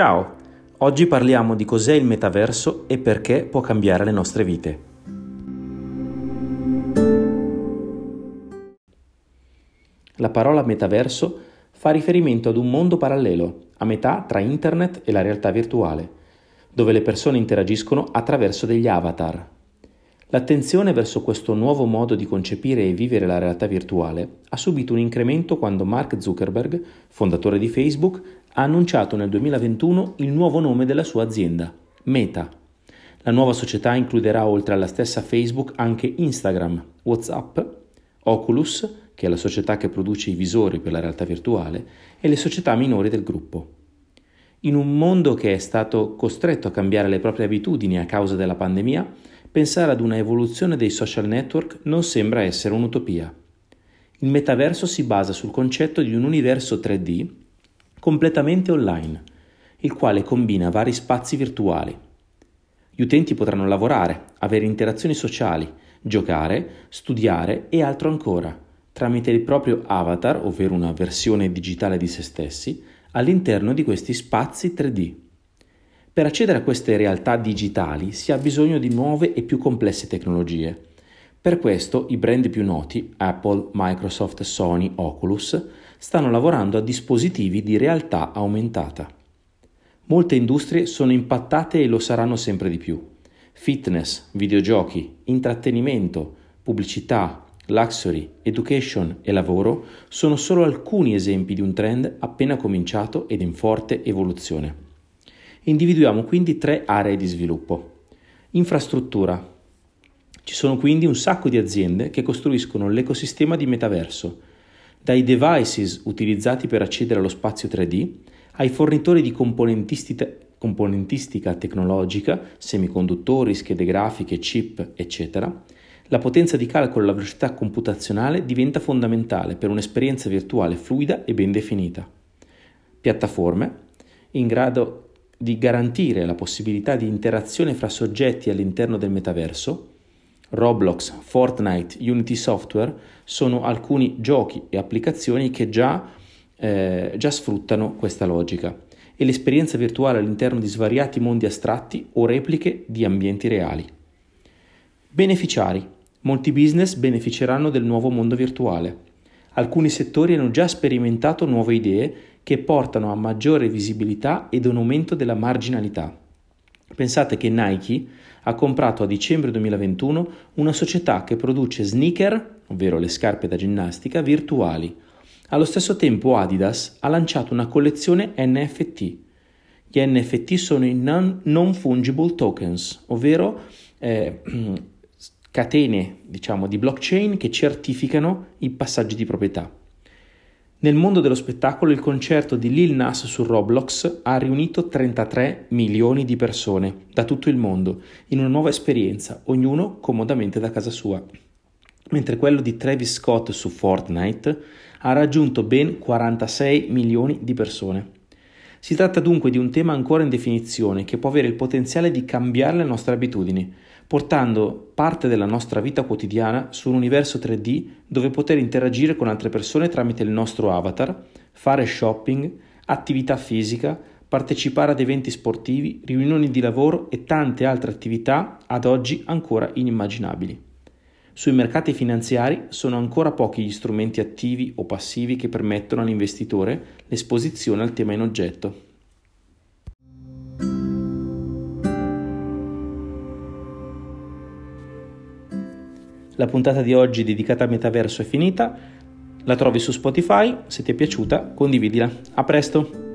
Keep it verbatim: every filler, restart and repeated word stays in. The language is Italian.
Ciao! Oggi parliamo di cos'è il metaverso e perché può cambiare le nostre vite. La parola metaverso fa riferimento ad un mondo parallelo, a metà tra internet e la realtà virtuale, dove le persone interagiscono attraverso degli avatar. L'attenzione verso questo nuovo modo di concepire e vivere la realtà virtuale ha subito un incremento quando Mark Zuckerberg, fondatore di Facebook, ha annunciato nel duemilaventuno il nuovo nome della sua azienda, Meta. La nuova società includerà oltre alla stessa Facebook anche Instagram, WhatsApp, Oculus, che è la società che produce i visori per la realtà virtuale, e le società minori del gruppo. In un mondo che è stato costretto a cambiare le proprie abitudini a causa della pandemia, pensare ad una evoluzione dei social network non sembra essere un'utopia. Il metaverso si basa sul concetto di un universo tre D completamente online, il quale combina vari spazi virtuali. Gli utenti potranno lavorare, avere interazioni sociali, giocare, studiare e altro ancora, tramite il proprio avatar, ovvero una versione digitale di se stessi, all'interno di questi spazi tre D. Per accedere a queste realtà digitali si ha bisogno di nuove e più complesse tecnologie. Per questo i brand più noti, Apple, Microsoft, Sony, Oculus, stanno lavorando a dispositivi di realtà aumentata. Molte industrie sono impattate e lo saranno sempre di più. Fitness, videogiochi, intrattenimento, pubblicità, luxury, education e lavoro sono solo alcuni esempi di un trend appena cominciato ed in forte evoluzione. Individuiamo quindi tre aree di sviluppo. Infrastruttura. Ci sono quindi un sacco di aziende che costruiscono l'ecosistema di metaverso, dai devices utilizzati per accedere allo spazio tre D, ai fornitori di componentistica tecnologica, semiconduttori, schede grafiche, chip, eccetera. La potenza di calcolo e la velocità computazionale diventa fondamentale per un'esperienza virtuale fluida e ben definita. Piattaforme in grado di garantire la possibilità di interazione fra soggetti all'interno del metaverso. Roblox, Fortnite, Unity Software sono alcuni giochi e applicazioni che già, eh, già sfruttano questa logica e l'esperienza virtuale all'interno di svariati mondi astratti o repliche di ambienti reali. Beneficiari. Molti business beneficeranno del nuovo mondo virtuale. Alcuni settori hanno già sperimentato nuove idee che portano a maggiore visibilità ed un aumento della marginalità. Pensate che Nike ha comprato a dicembre duemilaventuno una società che produce sneaker, ovvero le scarpe da ginnastica, virtuali. Allo stesso tempo Adidas ha lanciato una collezione N F T. Gli N F T sono i non-fungible tokens, ovvero eh, catene, diciamo, di blockchain che certificano i passaggi di proprietà. Nel mondo dello spettacolo il concerto di Lil Nas su Roblox ha riunito trentatré milioni di persone da tutto il mondo in una nuova esperienza, ognuno comodamente da casa sua, mentre quello di Travis Scott su Fortnite ha raggiunto ben quarantasei milioni di persone. Si tratta dunque di un tema ancora in definizione che può avere il potenziale di cambiare le nostre abitudini, portando parte della nostra vita quotidiana su un universo tre D dove poter interagire con altre persone tramite il nostro avatar, fare shopping, attività fisica, partecipare ad eventi sportivi, riunioni di lavoro e tante altre attività ad oggi ancora inimmaginabili. Sui mercati finanziari sono ancora pochi gli strumenti attivi o passivi che permettono all'investitore l'esposizione al tema in oggetto. La puntata di oggi dedicata al metaverso è finita, la trovi su Spotify, se ti è piaciuta condividila. A presto!